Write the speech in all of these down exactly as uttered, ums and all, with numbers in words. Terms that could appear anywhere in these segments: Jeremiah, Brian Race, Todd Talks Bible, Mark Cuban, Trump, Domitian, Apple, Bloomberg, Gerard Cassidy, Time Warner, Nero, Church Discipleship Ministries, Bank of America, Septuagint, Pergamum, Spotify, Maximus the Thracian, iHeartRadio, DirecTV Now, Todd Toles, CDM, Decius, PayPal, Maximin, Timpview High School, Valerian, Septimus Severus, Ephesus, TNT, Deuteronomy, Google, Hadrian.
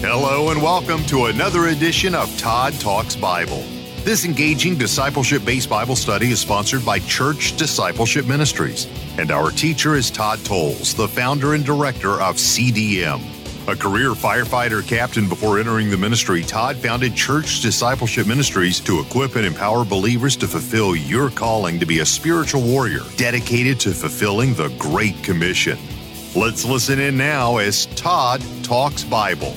Hello and welcome to another edition of Todd Talks Bible. This engaging discipleship-based Bible study is sponsored by Church Discipleship Ministries, and our teacher is Todd Toles, the founder and director of C D M. A career firefighter captain before entering the ministry, Todd founded Church Discipleship Ministries to equip and empower believers to fulfill your calling to be a spiritual warrior dedicated to fulfilling the Great Commission. Let's listen in now as Todd Talks Bible.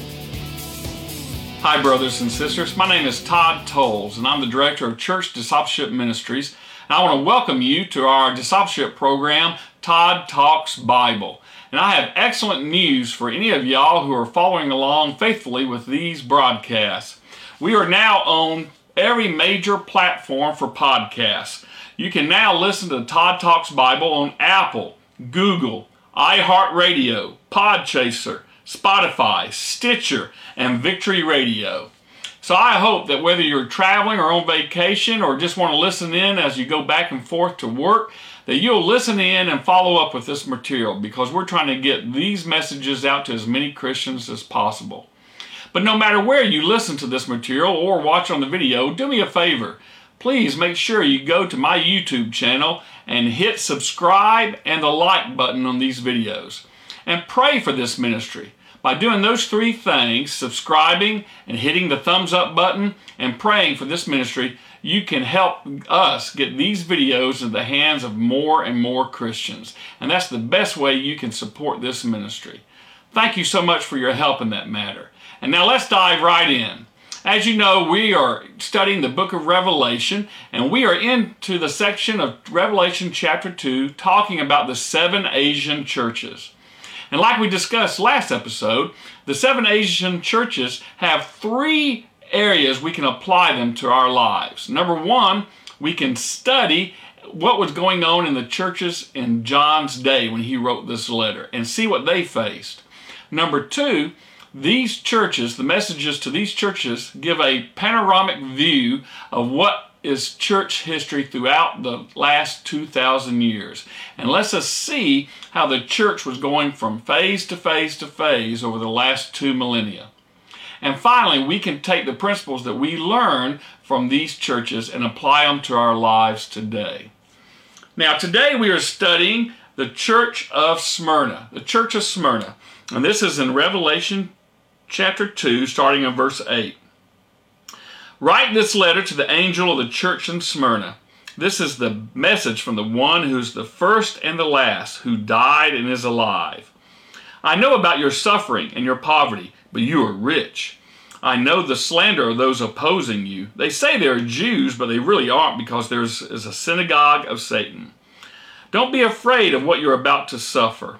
Hi, brothers and sisters. My name is Todd Toles, and I'm the director of Church Discipleship Ministries. And I want to welcome you to our discipleship program, Todd Talks Bible. And I have excellent news for any of y'all who are following along faithfully with these broadcasts. We are now on every major platform for podcasts. You can now listen to Todd Talks Bible on Apple, Google, iHeartRadio, Podchaser, Spotify, Stitcher, and Victory Radio. So I hope that whether you're traveling or on vacation or just want to listen in as you go back and forth to work, that you'll listen in and follow up with this material, because we're trying to get these messages out to as many Christians as possible. But no matter where you listen to this material or watch on the video, do me a favor. Please make sure you go to my YouTube channel and hit subscribe and the like button on these videos. And pray for this ministry. By doing those three things, subscribing and hitting the thumbs up button and praying for this ministry, you can help us get these videos into the hands of more and more Christians. And that's the best way you can support this ministry. Thank you so much for your help in that matter. And now let's dive right in. As you know, we are studying the book of Revelation, and we are into the section of Revelation chapter two talking about the seven Asian churches. And like we discussed last episode, the seven Asian churches have three areas we can apply them to our lives. Number one, we can study what was going on in the churches in John's day when he wrote this letter and see what they faced. Number two, these churches, the messages to these churches give a panoramic view of what is church history throughout the last two thousand years. And lets us see how the church was going from phase to phase to phase over the last two millennia. And finally, we can take the principles that we learn from these churches and apply them to our lives today. Now, today we are studying the Church of Smyrna, the Church of Smyrna. And this is in Revelation chapter two, starting in verse eight. Write this letter to the angel of the church in Smyrna. This is the message from the one who is the first and the last, who died and is alive. I know about your suffering and your poverty, but you are rich. I know the slander of those opposing you. They say they are Jews, but they really aren't, because there is a synagogue of Satan. Don't be afraid of what you're about to suffer.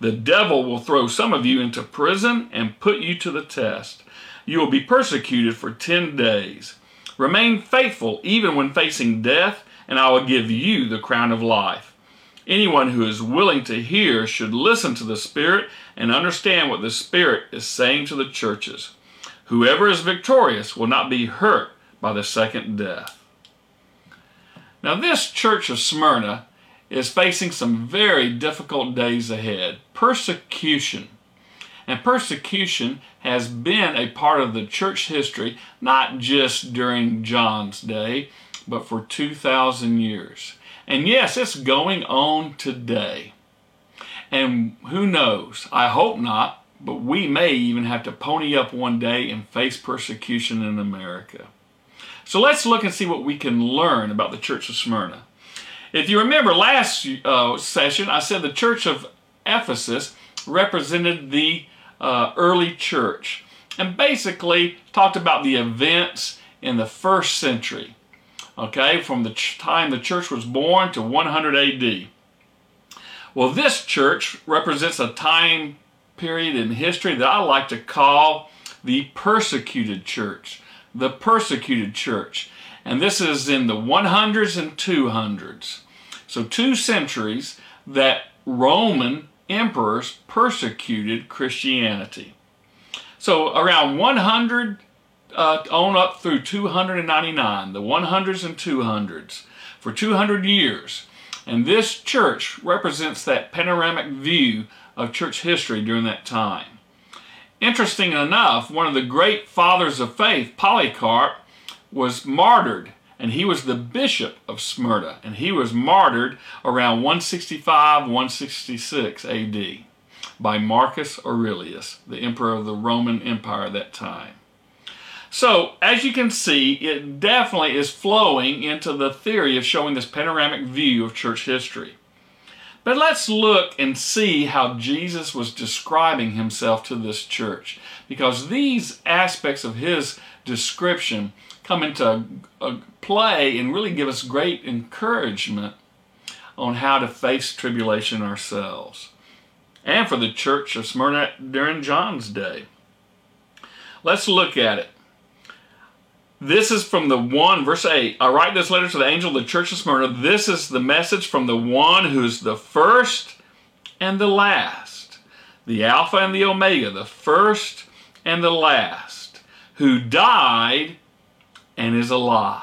The devil will throw some of you into prison and put you to the test. You will be persecuted for ten days. Remain faithful even when facing death, and I will give you the crown of life. Anyone who is willing to hear should listen to the Spirit and understand what the Spirit is saying to the churches. Whoever is victorious will not be hurt by the second death. Now, this Church of Smyrna is facing some very difficult days ahead. Persecution. And persecution has been a part of the church history, not just during John's day, but for two thousand years. And yes, it's going on today. And who knows? I hope not, but we may even have to pony up one day and face persecution in America. So let's look and see what we can learn about the Church of Smyrna. If you remember last uh, session, I said the Church of Ephesus represented the Uh, early church, and basically talked about the events in the first century, okay, from the ch- time the church was born to one hundred A D. Well, this church represents a time period in history that I like to call the persecuted church, the persecuted church, and this is in the one hundreds and two hundreds. So two centuries that Roman emperors persecuted Christianity. So around one hundred uh, on up through two hundred ninety-nine, the one hundreds and two hundreds, for two hundred years. And this church represents that panoramic view of church history during that time. Interesting enough, one of the great fathers of faith, Polycarp, was martyred, and he was the bishop of Smyrna, and he was martyred around one sixty-five to one sixty-six A D by Marcus Aurelius, the emperor of the Roman Empire at that time. So, as you can see, it definitely is flowing into the theory of showing this panoramic view of church history. But let's look and see how Jesus was describing himself to this church, because these aspects of his description come into play and really give us great encouragement on how to face tribulation ourselves, and for the church of Smyrna during John's day. Let's look at it. This is from the one, verse eight. I write this letter to the angel of the church of Smyrna. This is the message from the one who is the first and the last, the Alpha and the Omega, the first and the last, who died and is alive.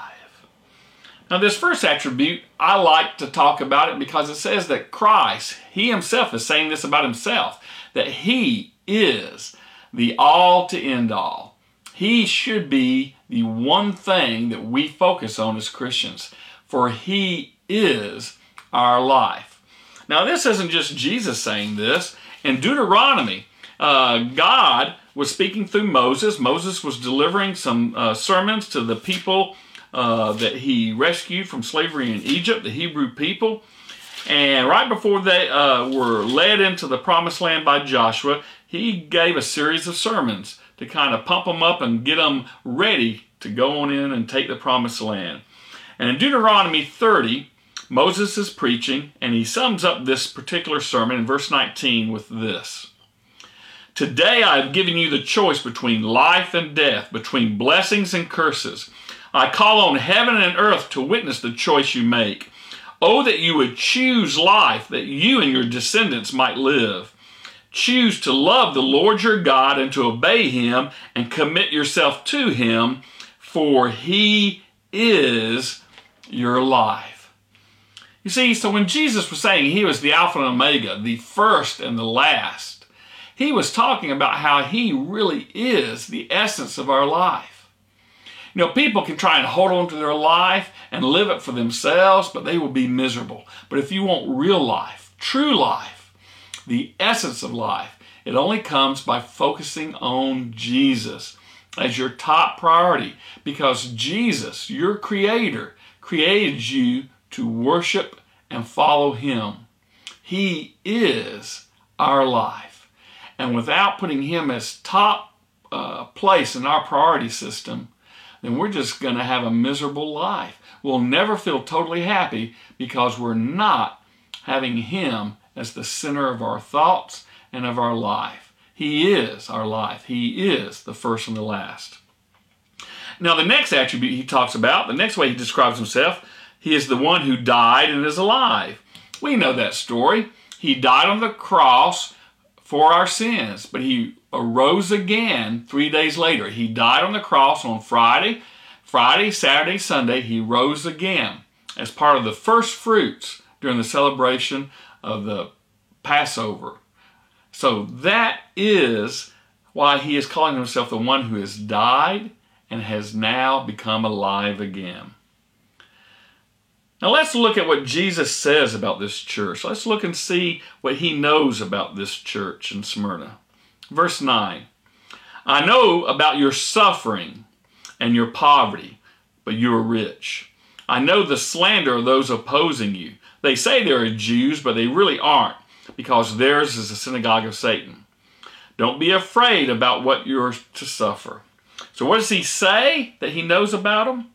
Now, this first attribute, I like to talk about it because it says that Christ, he himself is saying this about himself, that he is the all to end all. He should be the one thing that we focus on as Christians, for he is our life. Now, this isn't just Jesus saying this. In Deuteronomy, uh, God was speaking through Moses. Moses was delivering some uh, sermons to the people uh, that he rescued from slavery in Egypt, the Hebrew people. And right before they uh, were led into the Promised Land by Joshua, he gave a series of sermons to kind of pump them up and get them ready to go on in and take the Promised Land. And in Deuteronomy thirty, Moses is preaching, and he sums up this particular sermon in verse nineteen with this. Today I have given you the choice between life and death, between blessings and curses. I call on heaven and earth to witness the choice you make. Oh, that you would choose life, that you and your descendants might live. Choose to love the Lord your God and to obey him and commit yourself to him, for he is your life. You see, so when Jesus was saying he was the Alpha and Omega, the first and the last, he was talking about how he really is the essence of our life. You know, people can try and hold on to their life and live it for themselves, but they will be miserable. But if you want real life, true life, the essence of life, it only comes by focusing on Jesus as your top priority, because Jesus, your creator, created you to worship and follow him. He is our life. And without putting him as top uh, place in our priority system, then we're just going to have a miserable life. We'll never feel totally happy because we're not having him as the center of our thoughts and of our life. He is our life. He is the first and the last. Now, the next attribute he talks about, the next way he describes himself, he is the one who died and is alive. We know that story. He died on the cross for our sins, but he arose again three days later. He died on the cross on Friday, Friday, Saturday, Sunday. He rose again as part of the first fruits during the celebration of the Passover. So that is why he is calling himself the one who has died and has now become alive again. Now let's look at what Jesus says about this church. Let's look and see what he knows about this church in Smyrna. Verse nine, I know about your suffering and your poverty, but you are rich. I know the slander of those opposing you. They say they are Jews, but they really aren't, because theirs is the synagogue of Satan. Don't be afraid about what you're to suffer. So what does he say that he knows about them?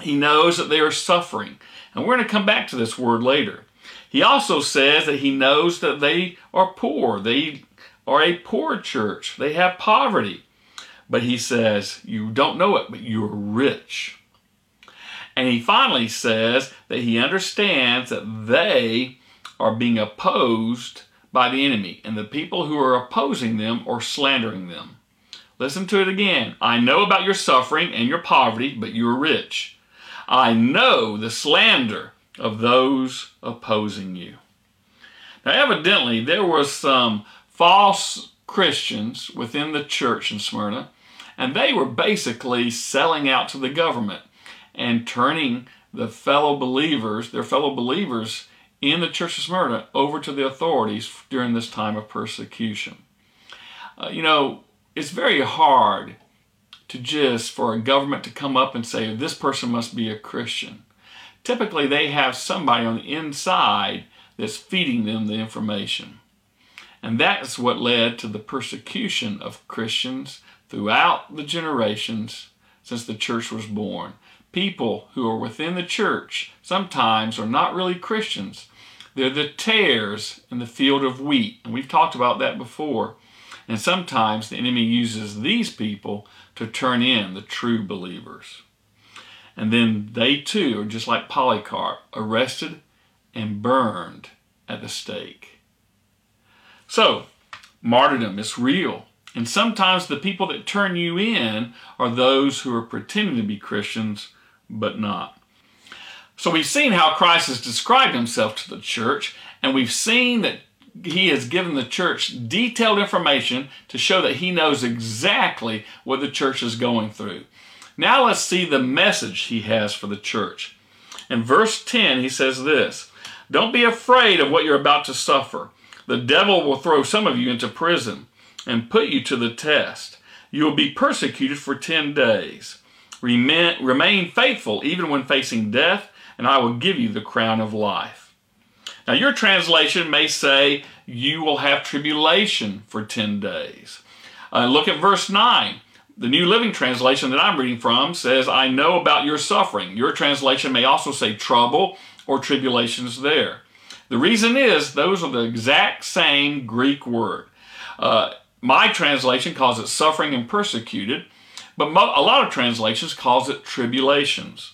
He knows that they are suffering. And we're going to come back to this word later. He also says that he knows that they are poor. They are a poor church. They have poverty. But he says, you don't know it, but you're rich. And he finally says that he understands that they are being opposed by the enemy, and the people who are opposing them are slandering them. Listen to it again. I know about your suffering and your poverty, but you are rich. I know the slander of those opposing you. Now, evidently, there was some false Christians within the church in Smyrna, and they were basically selling out to the government and turning the fellow believers, their fellow believers in the church of Smyrna, over to the authorities during this time of persecution. Uh, you know, it's very hard to just for a government to come up and say, this person must be a Christian. Typically, they have somebody on the inside that's feeding them the information. And that's what led to the persecution of Christians throughout the generations since the church was born. People who are within the church sometimes are not really Christians. They're the tares in the field of wheat. And we've talked about that before. And sometimes the enemy uses these people to turn in the true believers. And then they too are just like Polycarp, arrested and burned at the stake. So, martyrdom is real. And sometimes the people that turn you in are those who are pretending to be Christians, but not. So we've seen how Christ has described himself to the church, and we've seen that he has given the church detailed information to show that he knows exactly what the church is going through. Now let's see the message he has for the church. In verse ten, he says this, "Don't be afraid of what you're about to suffer. The devil will throw some of you into prison and put you to the test. You will be persecuted for ten days. Remain, remain faithful even when facing death, and I will give you the crown of life." Now your translation may say, you will have tribulation for ten days. Uh, look at verse nine. The New Living Translation that I'm reading from says, "I know about your suffering." Your translation may also say trouble or tribulations there. The reason is, those are the exact same Greek word. Uh, My translation calls it suffering and persecuted, but mo- a lot of translations calls it tribulations.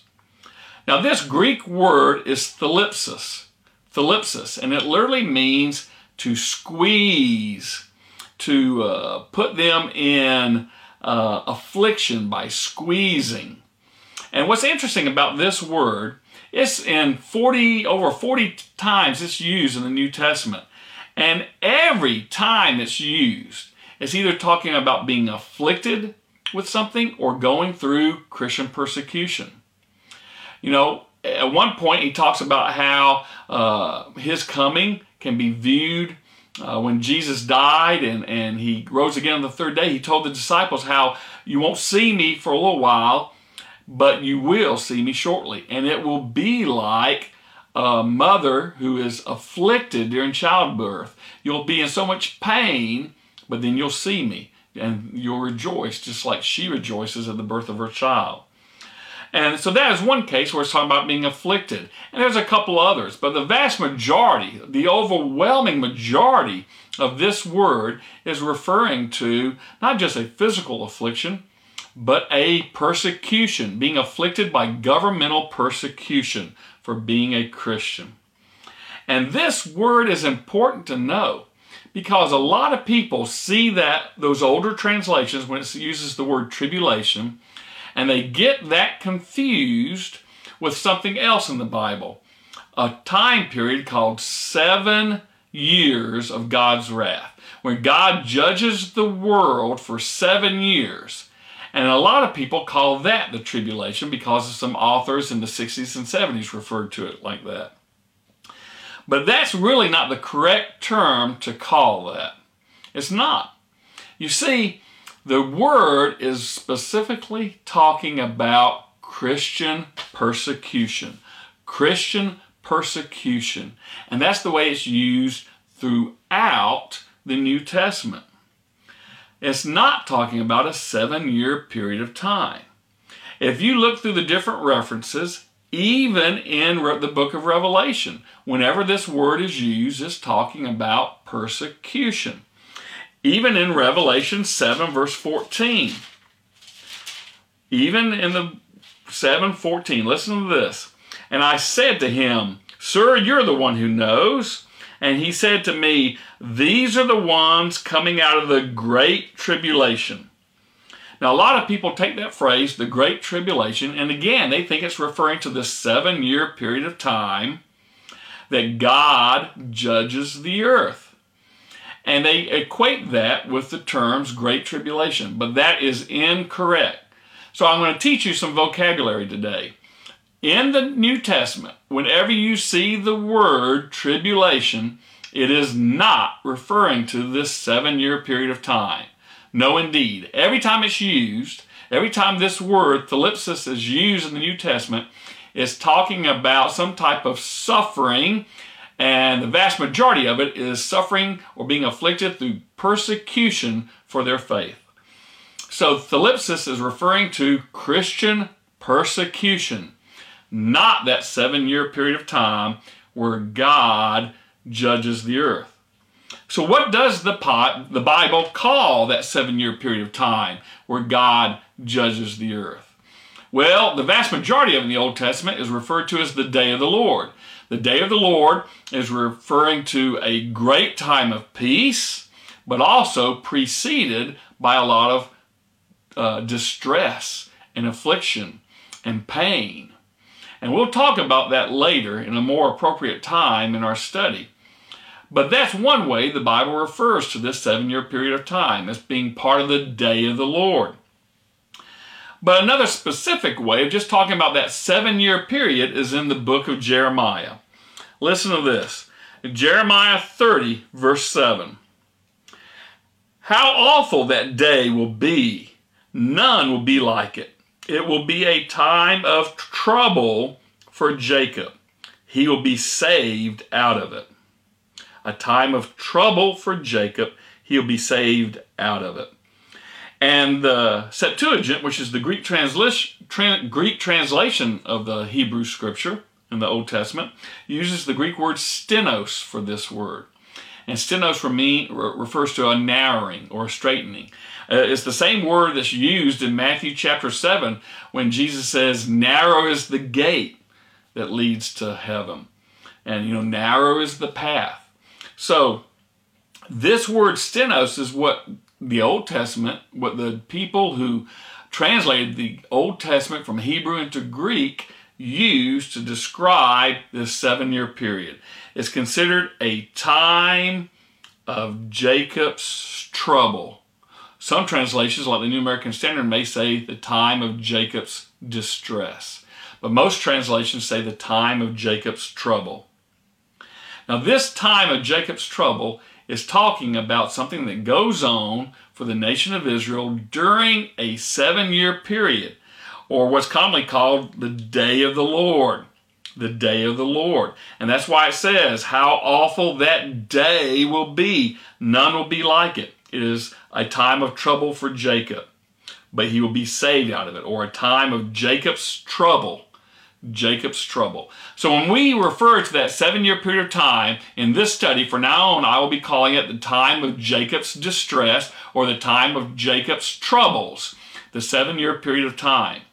Now this Greek word is thalipsis, thalipsis, and it literally means to squeeze, to uh, put them in uh, affliction by squeezing. And what's interesting about this word, it's in forty over forty times it's used in the New Testament, and every time it's used, it's either talking about being afflicted with something or going through Christian persecution. You know, at one point he talks about how uh, his coming can be viewed uh, when Jesus died and, and he rose again on the third day. He told the disciples how you won't see me for a little while, but you will see me shortly. And it will be like a mother who is afflicted during childbirth. You'll be in so much pain, but then you'll see me and you'll rejoice just like she rejoices at the birth of her child. And so that is one case where it's talking about being afflicted. And there's a couple others, but the vast majority, the overwhelming majority of this word is referring to not just a physical affliction, but a persecution, being afflicted by governmental persecution for being a Christian. And this word is important to know, because a lot of people see that those older translations when it uses the word tribulation, and they get that confused with something else in the Bible, a time period called seven years of God's wrath, when God judges the world for seven years. And a lot of people call that the tribulation because of some authors in the sixties and seventies referred to it like that. But that's really not the correct term to call that. It's not. You see, the word is specifically talking about Christian persecution. Christian persecution. And that's the way it's used throughout the New Testament. It's not talking about a seven-year period of time. If you look through the different references, even in the book of Revelation, whenever this word is used, it's talking about persecution. Even in Revelation seven, verse fourteen. Even in the seven fourteen, listen to this. "And I said to him, 'Sir, you're the one who knows.' And he said to me, 'These are the ones coming out of the great tribulation.'" Now, a lot of people take that phrase, the Great Tribulation, and again, they think it's referring to the seven-year period of time that God judges the earth. and they equate that with the terms Great Tribulation, but that is incorrect. So I'm going to teach you some vocabulary today. In the New Testament, whenever you see the word tribulation, it is not referring to this seven-year period of time. No, indeed. Every time it's used, every time this word, thlipsis, is used in the New Testament, it's talking about some type of suffering, and the vast majority of it is suffering or being afflicted through persecution for their faith. So thlipsis is referring to Christian persecution, not that seven-year period of time where God judges the earth. So what does the Bible call that seven-year period of time where God judges the earth? Well, the vast majority of it in the Old Testament is referred to as the Day of the Lord. The Day of the Lord is referring to a great time of peace, but also preceded by a lot of uh, distress and affliction and pain. And we'll talk about that later in a more appropriate time in our study. But that's one way the Bible refers to this seven-year period of time, as being part of the Day of the Lord. But another specific way of just talking about that seven-year period is in the book of Jeremiah. Listen to this. Jeremiah thirty, verse seven. How awful that day will be! None will be like it. It will be a time of trouble for Jacob. He will be saved out of it. A time of trouble for Jacob. He'll be saved out of it. And the Septuagint, which is the Greek, transli- tra- Greek translation of the Hebrew Scripture in the Old Testament, uses the Greek word stenos for this word. And stenos re- refers to a narrowing or a straightening. Uh, it's the same word that's used in Matthew chapter seven when Jesus says, narrow is the gate that leads to heaven. And, you know, narrow is the path. So this word stenos is what the Old Testament, what the people who translated the Old Testament from Hebrew into Greek used to describe this seven-year period. It's considered a time of Jacob's trouble. Some translations, like the New American Standard, may say the time of Jacob's distress. But most translations say the time of Jacob's trouble. Now, this time of Jacob's trouble is talking about something that goes on for the nation of Israel during a seven-year period, or what's commonly called the Day of the Lord. The Day of the Lord. And that's why it says, how awful that day will be. None will be like it. It is a time of trouble for Jacob, but he will be saved out of it, or a time of Jacob's trouble. Jacob's trouble. So when we refer to that seven-year period of time in this study, from now on I will be calling it the time of Jacob's distress, or the time of Jacob's troubles, the seven-year period of time.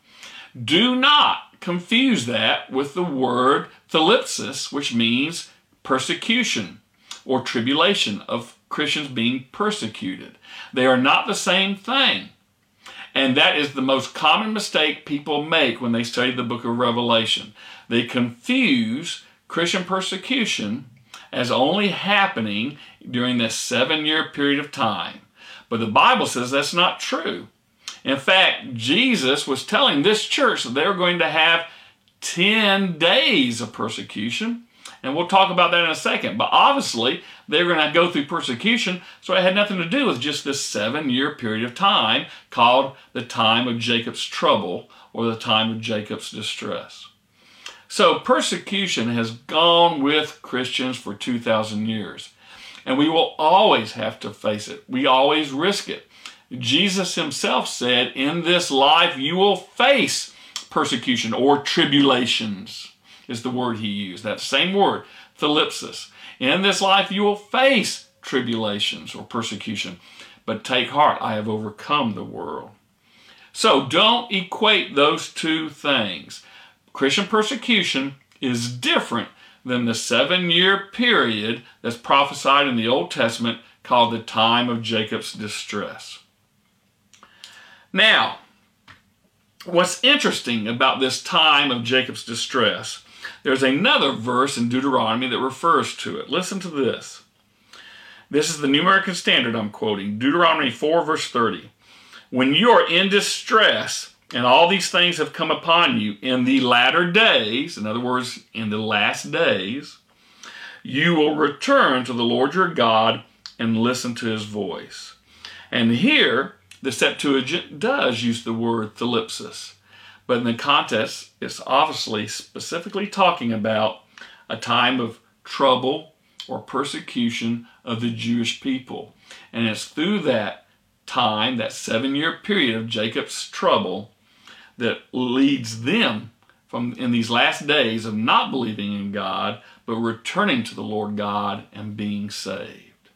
Do not confuse that with the word thlipsis, which means persecution or tribulation, of Christians being persecuted. They are not the same thing. And that is the most common mistake people make when they study the book of Revelation. They confuse Christian persecution as only happening during this seven-year period of time. But the Bible says that's not true. In fact, Jesus was telling this church that they were going to have ten days of persecution. And we'll talk about that in a second. But obviously, they're going to go through persecution, so it had nothing to do with just this seven-year period of time called the time of Jacob's trouble, or the time of Jacob's distress. So persecution has gone with Christians for two thousand years, and we will always have to face it. We always risk it. Jesus himself said, in this life you will face persecution, or tribulations is the word he used, that same word, thlipsis. In this life you will face tribulations or persecution, but take heart, I have overcome the world. So don't equate those two things. Christian persecution is different than the seven-year period that's prophesied in the Old Testament called the time of Jacob's distress. Now, what's interesting about this time of Jacob's distress, there's another verse in Deuteronomy that refers to it. Listen to this. This is the New American Standard I'm quoting, Deuteronomy four, verse thirty. When you are in distress, and all these things have come upon you in the latter days, in other words, in the last days, you will return to the Lord your God and listen to his voice. And here, the Septuagint does use the word thalipsis, but in the context, it's obviously specifically talking about a time of trouble or persecution of the Jewish people. And it's through that time, that seven-year period of Jacob's trouble, that leads them from in these last days of not believing in God, but returning to the Lord God and being saved.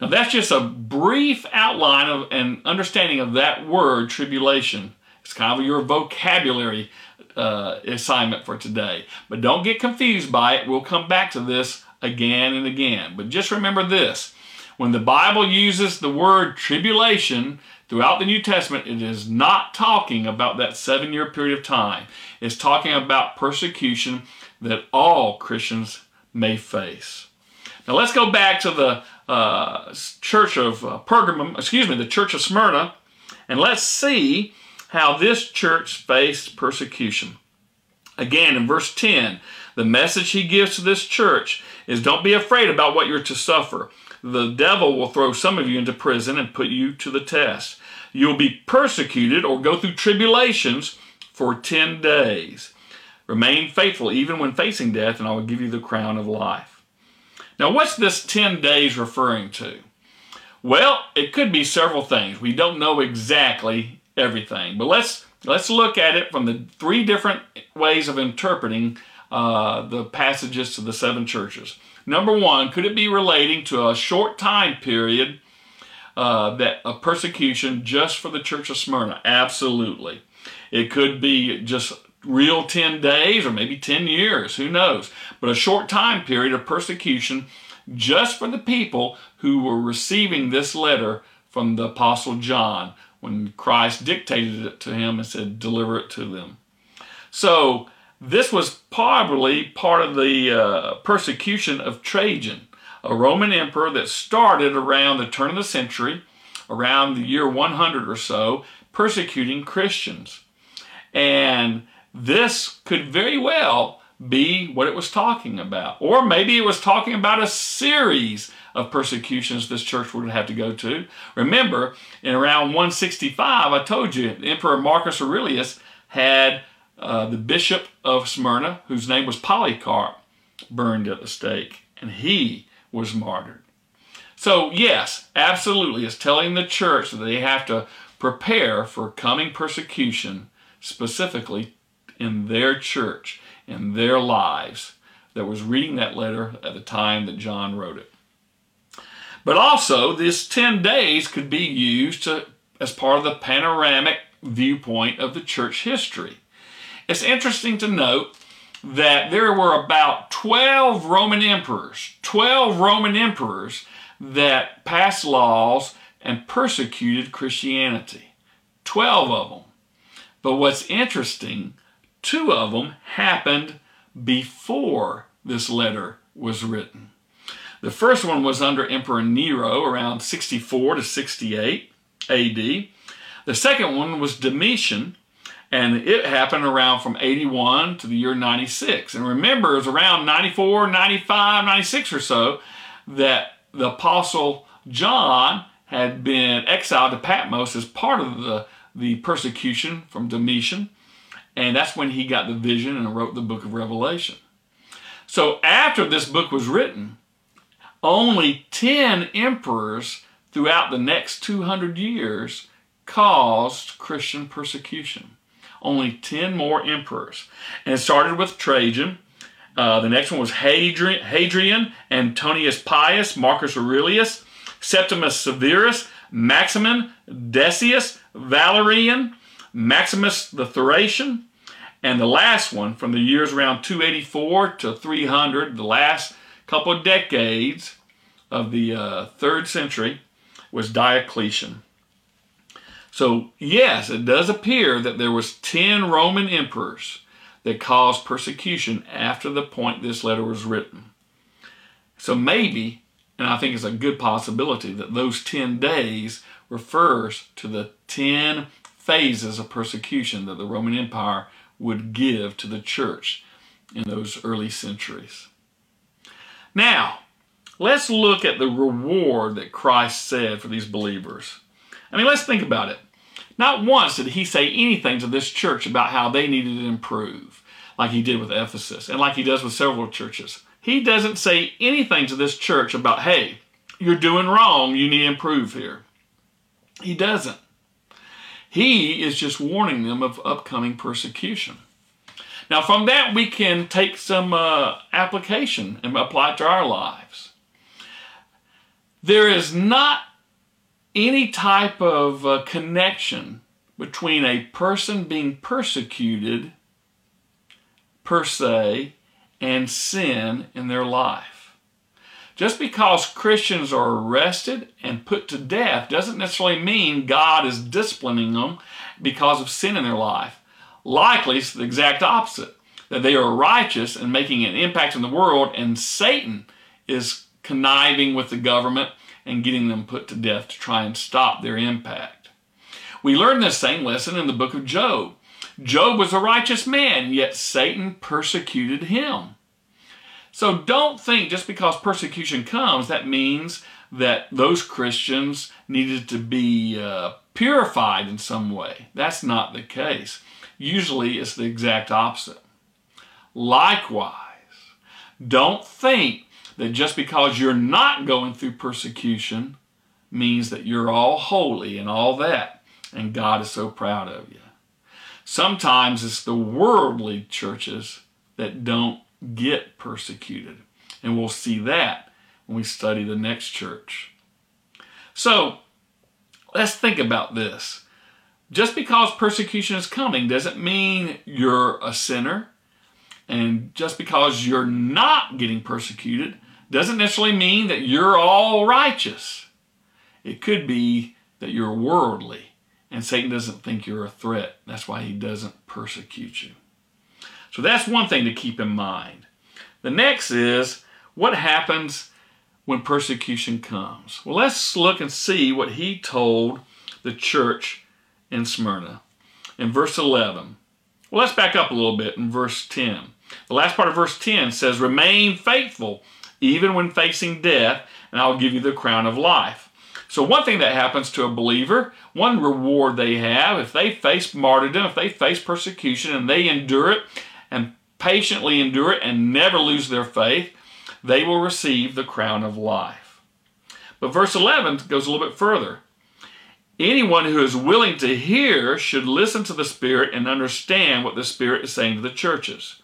Now that's just a brief outline of and understanding of that word, tribulation. It's kind of your vocabulary uh, assignment for today. But don't get confused by it. We'll come back to this again and again. But just remember this. When the Bible uses the word tribulation throughout the New Testament, it is not talking about that seven-year period of time. It's talking about persecution that all Christians may face. Now let's go back to the uh, church of uh, Pergamum, excuse me, the church of Smyrna, and let's see how this church faced persecution. Again, in verse ten, the message he gives to this church is don't be afraid about what you're to suffer. The devil will throw some of you into prison and put you to the test. You'll be persecuted or go through tribulations for ten days. Remain faithful even when facing death, and I will give you the crown of life. Now, what's this ten days referring to? Well, it could be several things. We don't know exactly everything, but let's let's look at it from the three different ways of interpreting uh, the passages to the seven churches. Number one, could it be relating to a short time period uh, that of persecution just for the church of Smyrna? Absolutely. It could be just real ten days or maybe ten years, who knows? But a short time period of persecution just for the people who were receiving this letter from the Apostle John when Christ dictated it to him and said, deliver it to them. So, this was probably part of the uh, persecution of Trajan, a Roman emperor that started around the turn of the century, around the year one hundred or so, persecuting Christians. And this could very well be what it was talking about. Or maybe it was talking about a series of persecutions this church would have to go to. Remember, in around one sixty-five, I told you, Emperor Marcus Aurelius had Uh, the bishop of Smyrna, whose name was Polycarp, burned at the stake, and he was martyred. So yes, absolutely, it's telling the church that they have to prepare for coming persecution, specifically in their church, in their lives, that was reading that letter at the time that John wrote it. But also, this ten days could be used to, as part of the panoramic viewpoint of the church history. It's interesting to note that there were about twelve Roman emperors, twelve Roman emperors that passed laws and persecuted Christianity. twelve of them. But what's interesting, two of them happened before this letter was written. The first one was under Emperor Nero around sixty-four to sixty-eight A D. The second one was Domitian. And it happened around from eighty-one to the year ninety-six. And remember, it was around ninety-four, ninety-five, ninety-six or so that the Apostle John had been exiled to Patmos as part of the, the persecution from Domitian. And that's when he got the vision and wrote the book of Revelation. So after this book was written, only ten emperors throughout the next two hundred years caused Christian persecution. Only ten more emperors. And it started with Trajan. Uh, the next one was Hadrian, Hadrian, Antonius Pius, Marcus Aurelius, Septimus Severus, Maximin, Decius, Valerian, Maximus the Thracian, and the last one from the years around two eighty-four to three hundred, the last couple of decades of the uh, third century, was Diocletian. So, yes, it does appear that there was ten Roman emperors that caused persecution after the point this letter was written. So maybe And I think it's a good possibility that those ten days refers to the ten phases of persecution that the Roman Empire would give to the church in those early centuries. Now, let's look at the reward that Christ said for these believers. I mean, let's think about it. Not once did he say anything to this church about how they needed to improve, like he did with Ephesus and like he does with several churches. He doesn't say anything to this church about, hey, you're doing wrong, you need to improve here. He doesn't. He is just warning them of upcoming persecution. Now, from that, we can take some uh, application and apply it to our lives. There is not any type of uh, connection between a person being persecuted, per se, and sin in their life. Just because Christians are arrested and put to death doesn't necessarily mean God is disciplining them because of sin in their life. Likely, it's the exact opposite, that they are righteous and making an impact in the world, and Satan is conniving with the government and getting them put to death to try and stop their impact. We learn this same lesson in the book of Job. Job was a righteous man, yet Satan persecuted him. So don't think just because persecution comes, that means that those Christians needed to be uh, purified in some way. That's not the case. Usually it's the exact opposite. Likewise, don't think that just because you're not going through persecution means that you're all holy and all that, and God is so proud of you. Sometimes it's the worldly churches that don't get persecuted, and we'll see that when we study the next church. So, let's think about this. Just because persecution is coming doesn't mean you're a sinner, and just because you're not getting persecuted doesn't necessarily mean that you're all righteous. It could be that you're worldly, and Satan doesn't think you're a threat. That's why he doesn't persecute you. So that's one thing to keep in mind. The next is, what happens when persecution comes? Well, let's look and see what he told the church in Smyrna. In verse eleven, well, let's back up a little bit in verse ten. The last part of verse ten says, "Remain faithful, even when facing death, and I will give you the crown of life." So one thing that happens to a believer, one reward they have, if they face martyrdom, if they face persecution, and they endure it, and patiently endure it, and never lose their faith, they will receive the crown of life. But verse eleven goes a little bit further. Anyone who is willing to hear should listen to the Spirit and understand what the Spirit is saying to the churches.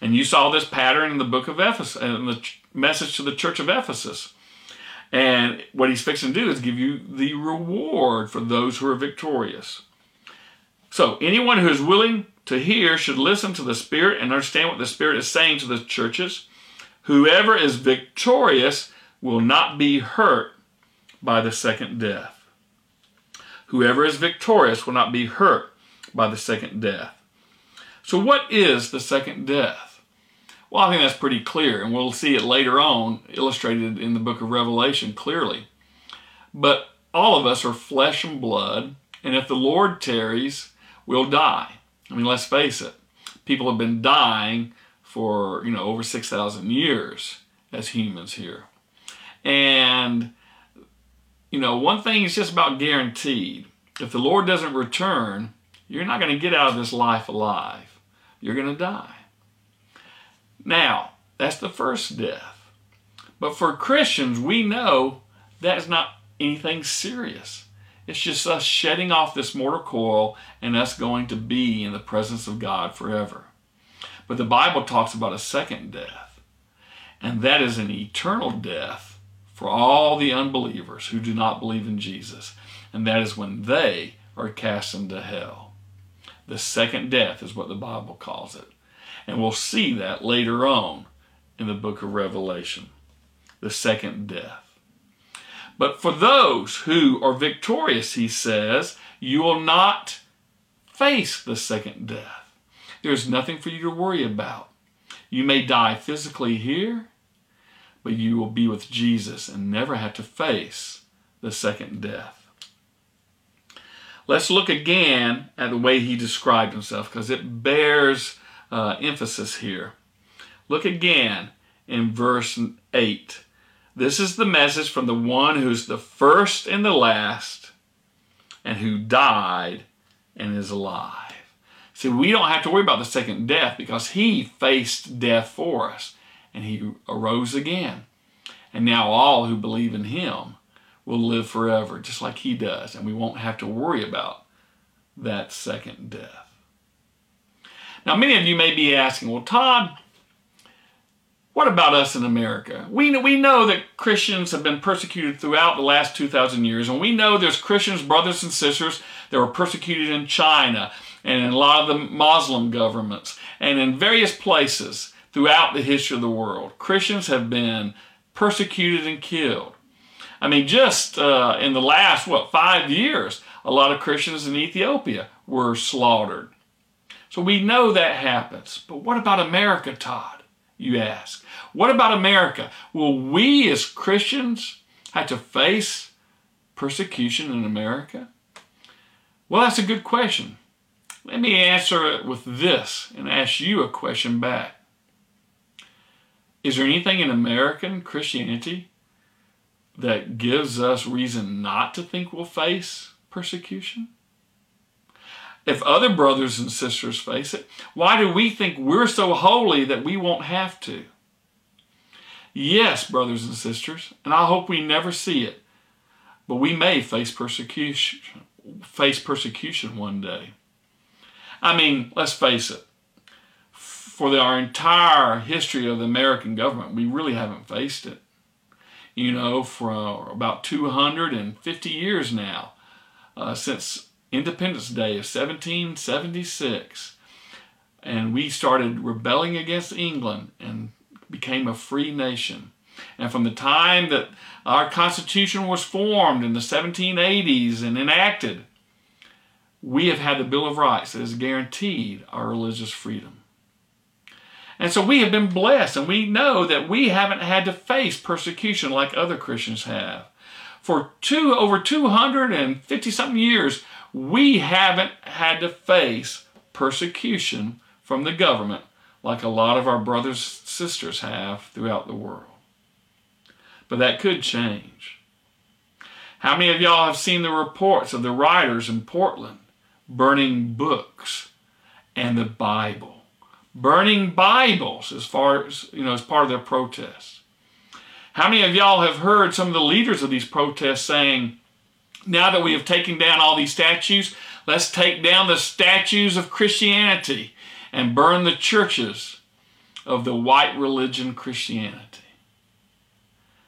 And you saw this pattern in the book of Ephesus, in the message to the church of Ephesus. And what he's fixing to do is give you the reward for those who are victorious. So anyone who is willing to hear should listen to the Spirit and understand what the Spirit is saying to the churches. Whoever is victorious will not be hurt by the second death. Whoever is victorious will not be hurt by the second death. So what is the second death? Well, I think that's pretty clear, and we'll see it later on, illustrated in the book of Revelation clearly. But all of us are flesh and blood, and if the Lord tarries, we'll die. I mean, let's face it. People have been dying for, you know, over six thousand years as humans here. And, you know, one thing is just about guaranteed. If the Lord doesn't return, you're not going to get out of this life alive. You're going to die. Now, that's the first death. But for Christians, we know that's not anything serious. It's just us shedding off this mortal coil and us going to be in the presence of God forever. But the Bible talks about a second death, and that is an eternal death for all the unbelievers who do not believe in Jesus. And that is when they are cast into hell. The second death is what the Bible calls it. And we'll see that later on in the book of Revelation, the second death. But for those who are victorious, he says, you will not face the second death. There's nothing for you to worry about. You may die physically here, but you will be with Jesus and never have to face the second death. Let's look again at the way he described himself, because it bears uh, emphasis here. Look again in verse eight. This is the message from the one who's the first and the last, and who died and is alive. See, we don't have to worry about the second death because he faced death for us, and he arose again. And now all who believe in him will live forever, just like he does, and we won't have to worry about that second death. Now, many of you may be asking, well, Todd, what about us in America? We, we know that Christians have been persecuted throughout the last two thousand years, and we know there's Christians, brothers and sisters, that were persecuted in China and in a lot of the Muslim governments and in various places throughout the history of the world. Christians have been persecuted and killed. I mean, just uh, in the last, what, five years, a lot of Christians in Ethiopia were slaughtered. So we know that happens. But what about America, Todd? You ask. What about America? Will we as Christians have to face persecution in America? Well, that's a good question. Let me answer it with this and ask you a question back. Is there anything in American Christianity that gives us reason not to think we'll face persecution? If other brothers and sisters face it, why do we think we're so holy that we won't have to? Yes, brothers and sisters, and I hope we never see it, but we may face persecution, face persecution one day. I mean, let's face it, for the, our entire history of the American government, we really haven't faced it. You know, for uh, about two hundred fifty years now, uh, since Independence Day of seventeen seventy-six, and we started rebelling against England and became a free nation. And from the time that our Constitution was formed in the seventeen eighties and enacted, we have had the Bill of Rights that has guaranteed our religious freedom. And so we have been blessed, and we know that we haven't had to face persecution like other Christians have. For two over two hundred fifty-something years, we haven't had to face persecution from the government like a lot of our brothers and sisters have throughout the world. But that could change. How many of y'all have seen the reports of the rioters in Portland burning books and the Bible? Burning Bibles as far as, you know, as part of their protests. How many of y'all have heard some of the leaders of these protests saying, now that we have taken down all these statues, let's take down the statues of Christianity and burn the churches of the white religion Christianity.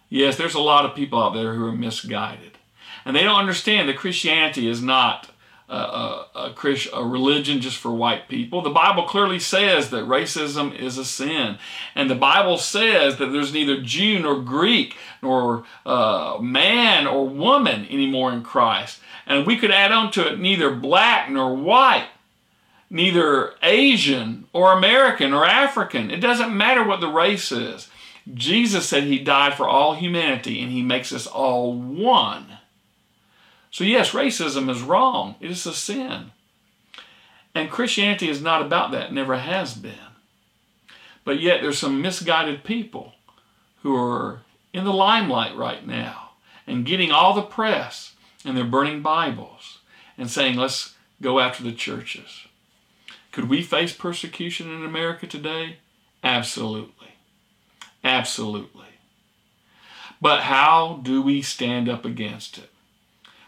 Yes, there's a lot of people out there who are misguided. And they don't understand that Christianity is not a, a, a, a religion just for white people. The Bible clearly says that racism is a sin. And the Bible says that there's neither Jew nor Greek nor uh, man or woman anymore in Christ. And we could add on to it neither black nor white, neither Asian or American or African. It doesn't matter what the race is. Jesus said he died for all humanity and he makes us all one. So yes, racism is wrong. It is a sin. And Christianity is not about that. It never has been. But yet there's some misguided people who are in the limelight right now and getting all the press, and they're burning Bibles and saying, let's go after the churches. Could we face persecution in America today? Absolutely. Absolutely. But how do we stand up against it?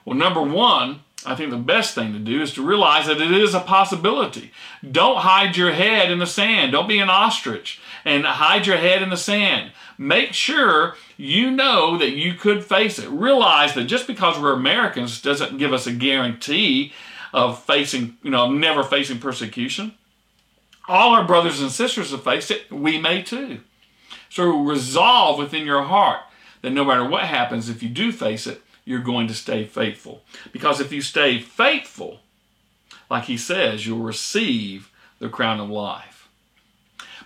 Well, number one, I think the best thing to do is to realize that it is a possibility. Don't hide your head in the sand. Don't be an ostrich and hide your head in the sand. Make sure you know that you could face it. Realize that just because we're Americans doesn't give us a guarantee of facing, you know, never facing persecution. All our brothers and sisters have faced it. We may too. So resolve within your heart that no matter what happens, if you do face it, you're going to stay faithful. Because if you stay faithful, like he says, you'll receive the crown of life.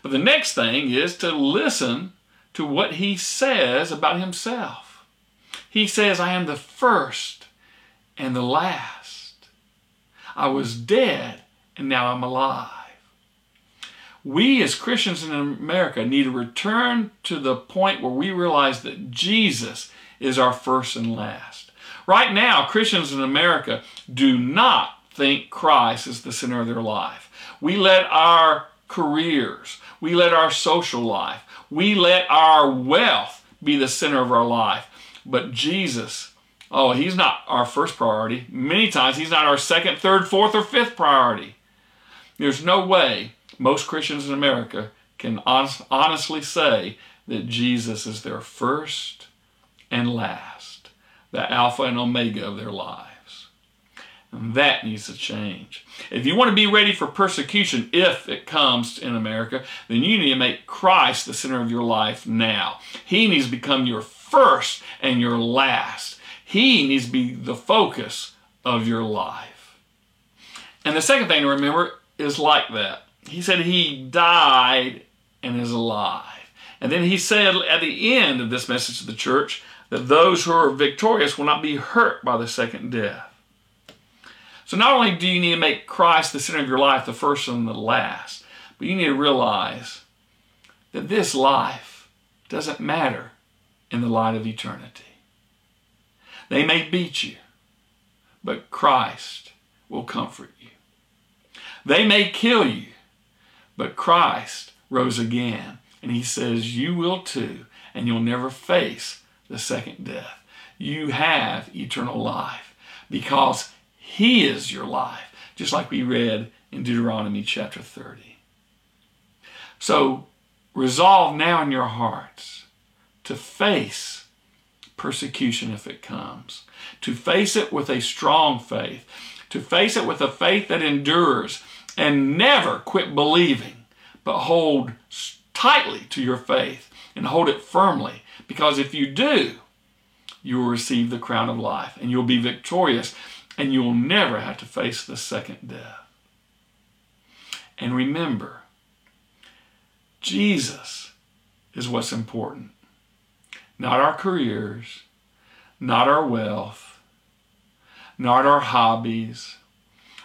But the next thing is to listen to what he says about himself. He says, I am the first and the last. I was dead and now I'm alive. We as Christians in America need to return to the point where we realize that Jesus is our first and last. Right now, Christians in America do not think Christ is the center of their life. We let our careers, we let our social life, we let our wealth be the center of our life. But Jesus, oh, he's not our first priority. Many times he's not our second, third, fourth, or fifth priority. There's no way most Christians in America can honest, honestly say that Jesus is their first and last, the Alpha and Omega of their lives. And that needs to change. If you want to be ready for persecution, if it comes in America, then you need to make Christ the center of your life now. He needs to become your first and your last. He needs to be the focus of your life. And the second thing to remember is like that. He said he died and is alive. And then he said at the end of this message to the church that those who are victorious will not be hurt by the second death. So not only do you need to make Christ the center of your life, the first and the last, but you need to realize that this life doesn't matter in the light of eternity. They may beat you, but Christ will comfort you. They may kill you, but Christ rose again, and he says, you will too, and you'll never face the second death. You have eternal life because he is your life, just like we read in Deuteronomy chapter thirty. So resolve now in your hearts to face persecution if it comes, to face it with a strong faith, to face it with a faith that endures, and never quit believing, but hold tightly to your faith and hold it firmly. Because if you do, you will receive the crown of life and you'll be victorious and you'll never have to face the second death. And remember, Jesus is what's important. Not our careers, not our wealth, not our hobbies,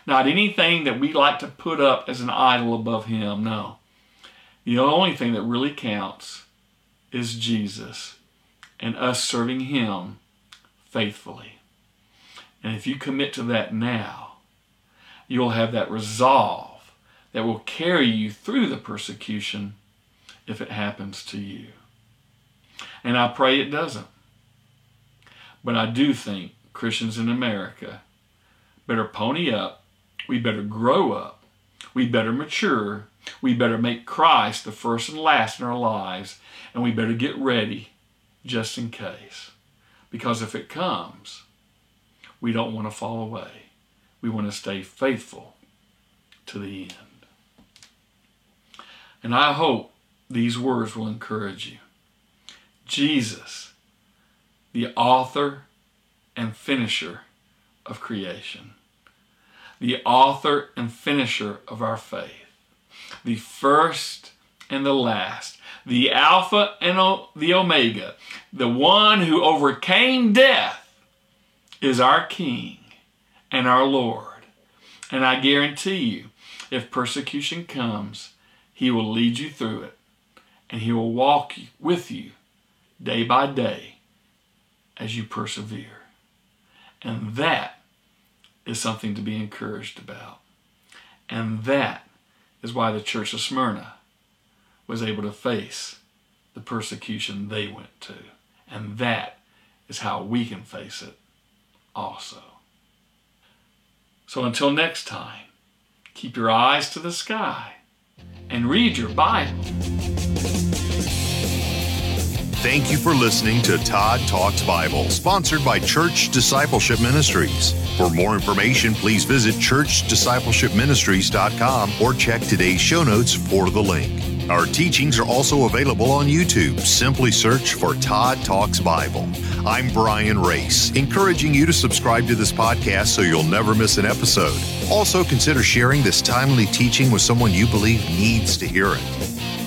not anything that we like to put up as an idol above him, no. The only thing that really counts is Jesus and us serving him faithfully. And if you commit to that now, you'll have that resolve that will carry you through the persecution if it happens to you. And I pray it doesn't. But I do think Christians in America better pony up. We better grow up. We better mature. We better make Christ the first and last in our lives. And we better get ready just in case. Because if it comes, we don't want to fall away. We want to stay faithful to the end. And I hope these words will encourage you. Jesus, the author and finisher of creation, the author and finisher of our faith, the first and the last, the Alpha and the Omega, the one who overcame death, is our King and our Lord. And I guarantee you, if persecution comes, he will lead you through it, and he will walk with you day by day as you persevere. And that is something to be encouraged about. And that is why the church of Smyrna was able to face the persecution they went to. And that is how we can face it also. So until next time, keep your eyes to the sky and read your Bible. Thank you for listening to Todd Talks Bible, sponsored by Church Discipleship Ministries. For more information, please visit church discipleship ministries dot com or check today's show notes for the link. Our teachings are also available on YouTube. Simply search for Todd Talks Bible. I'm Brian Race, encouraging you to subscribe to this podcast so you'll never miss an episode. Also, consider sharing this timely teaching with someone you believe needs to hear it.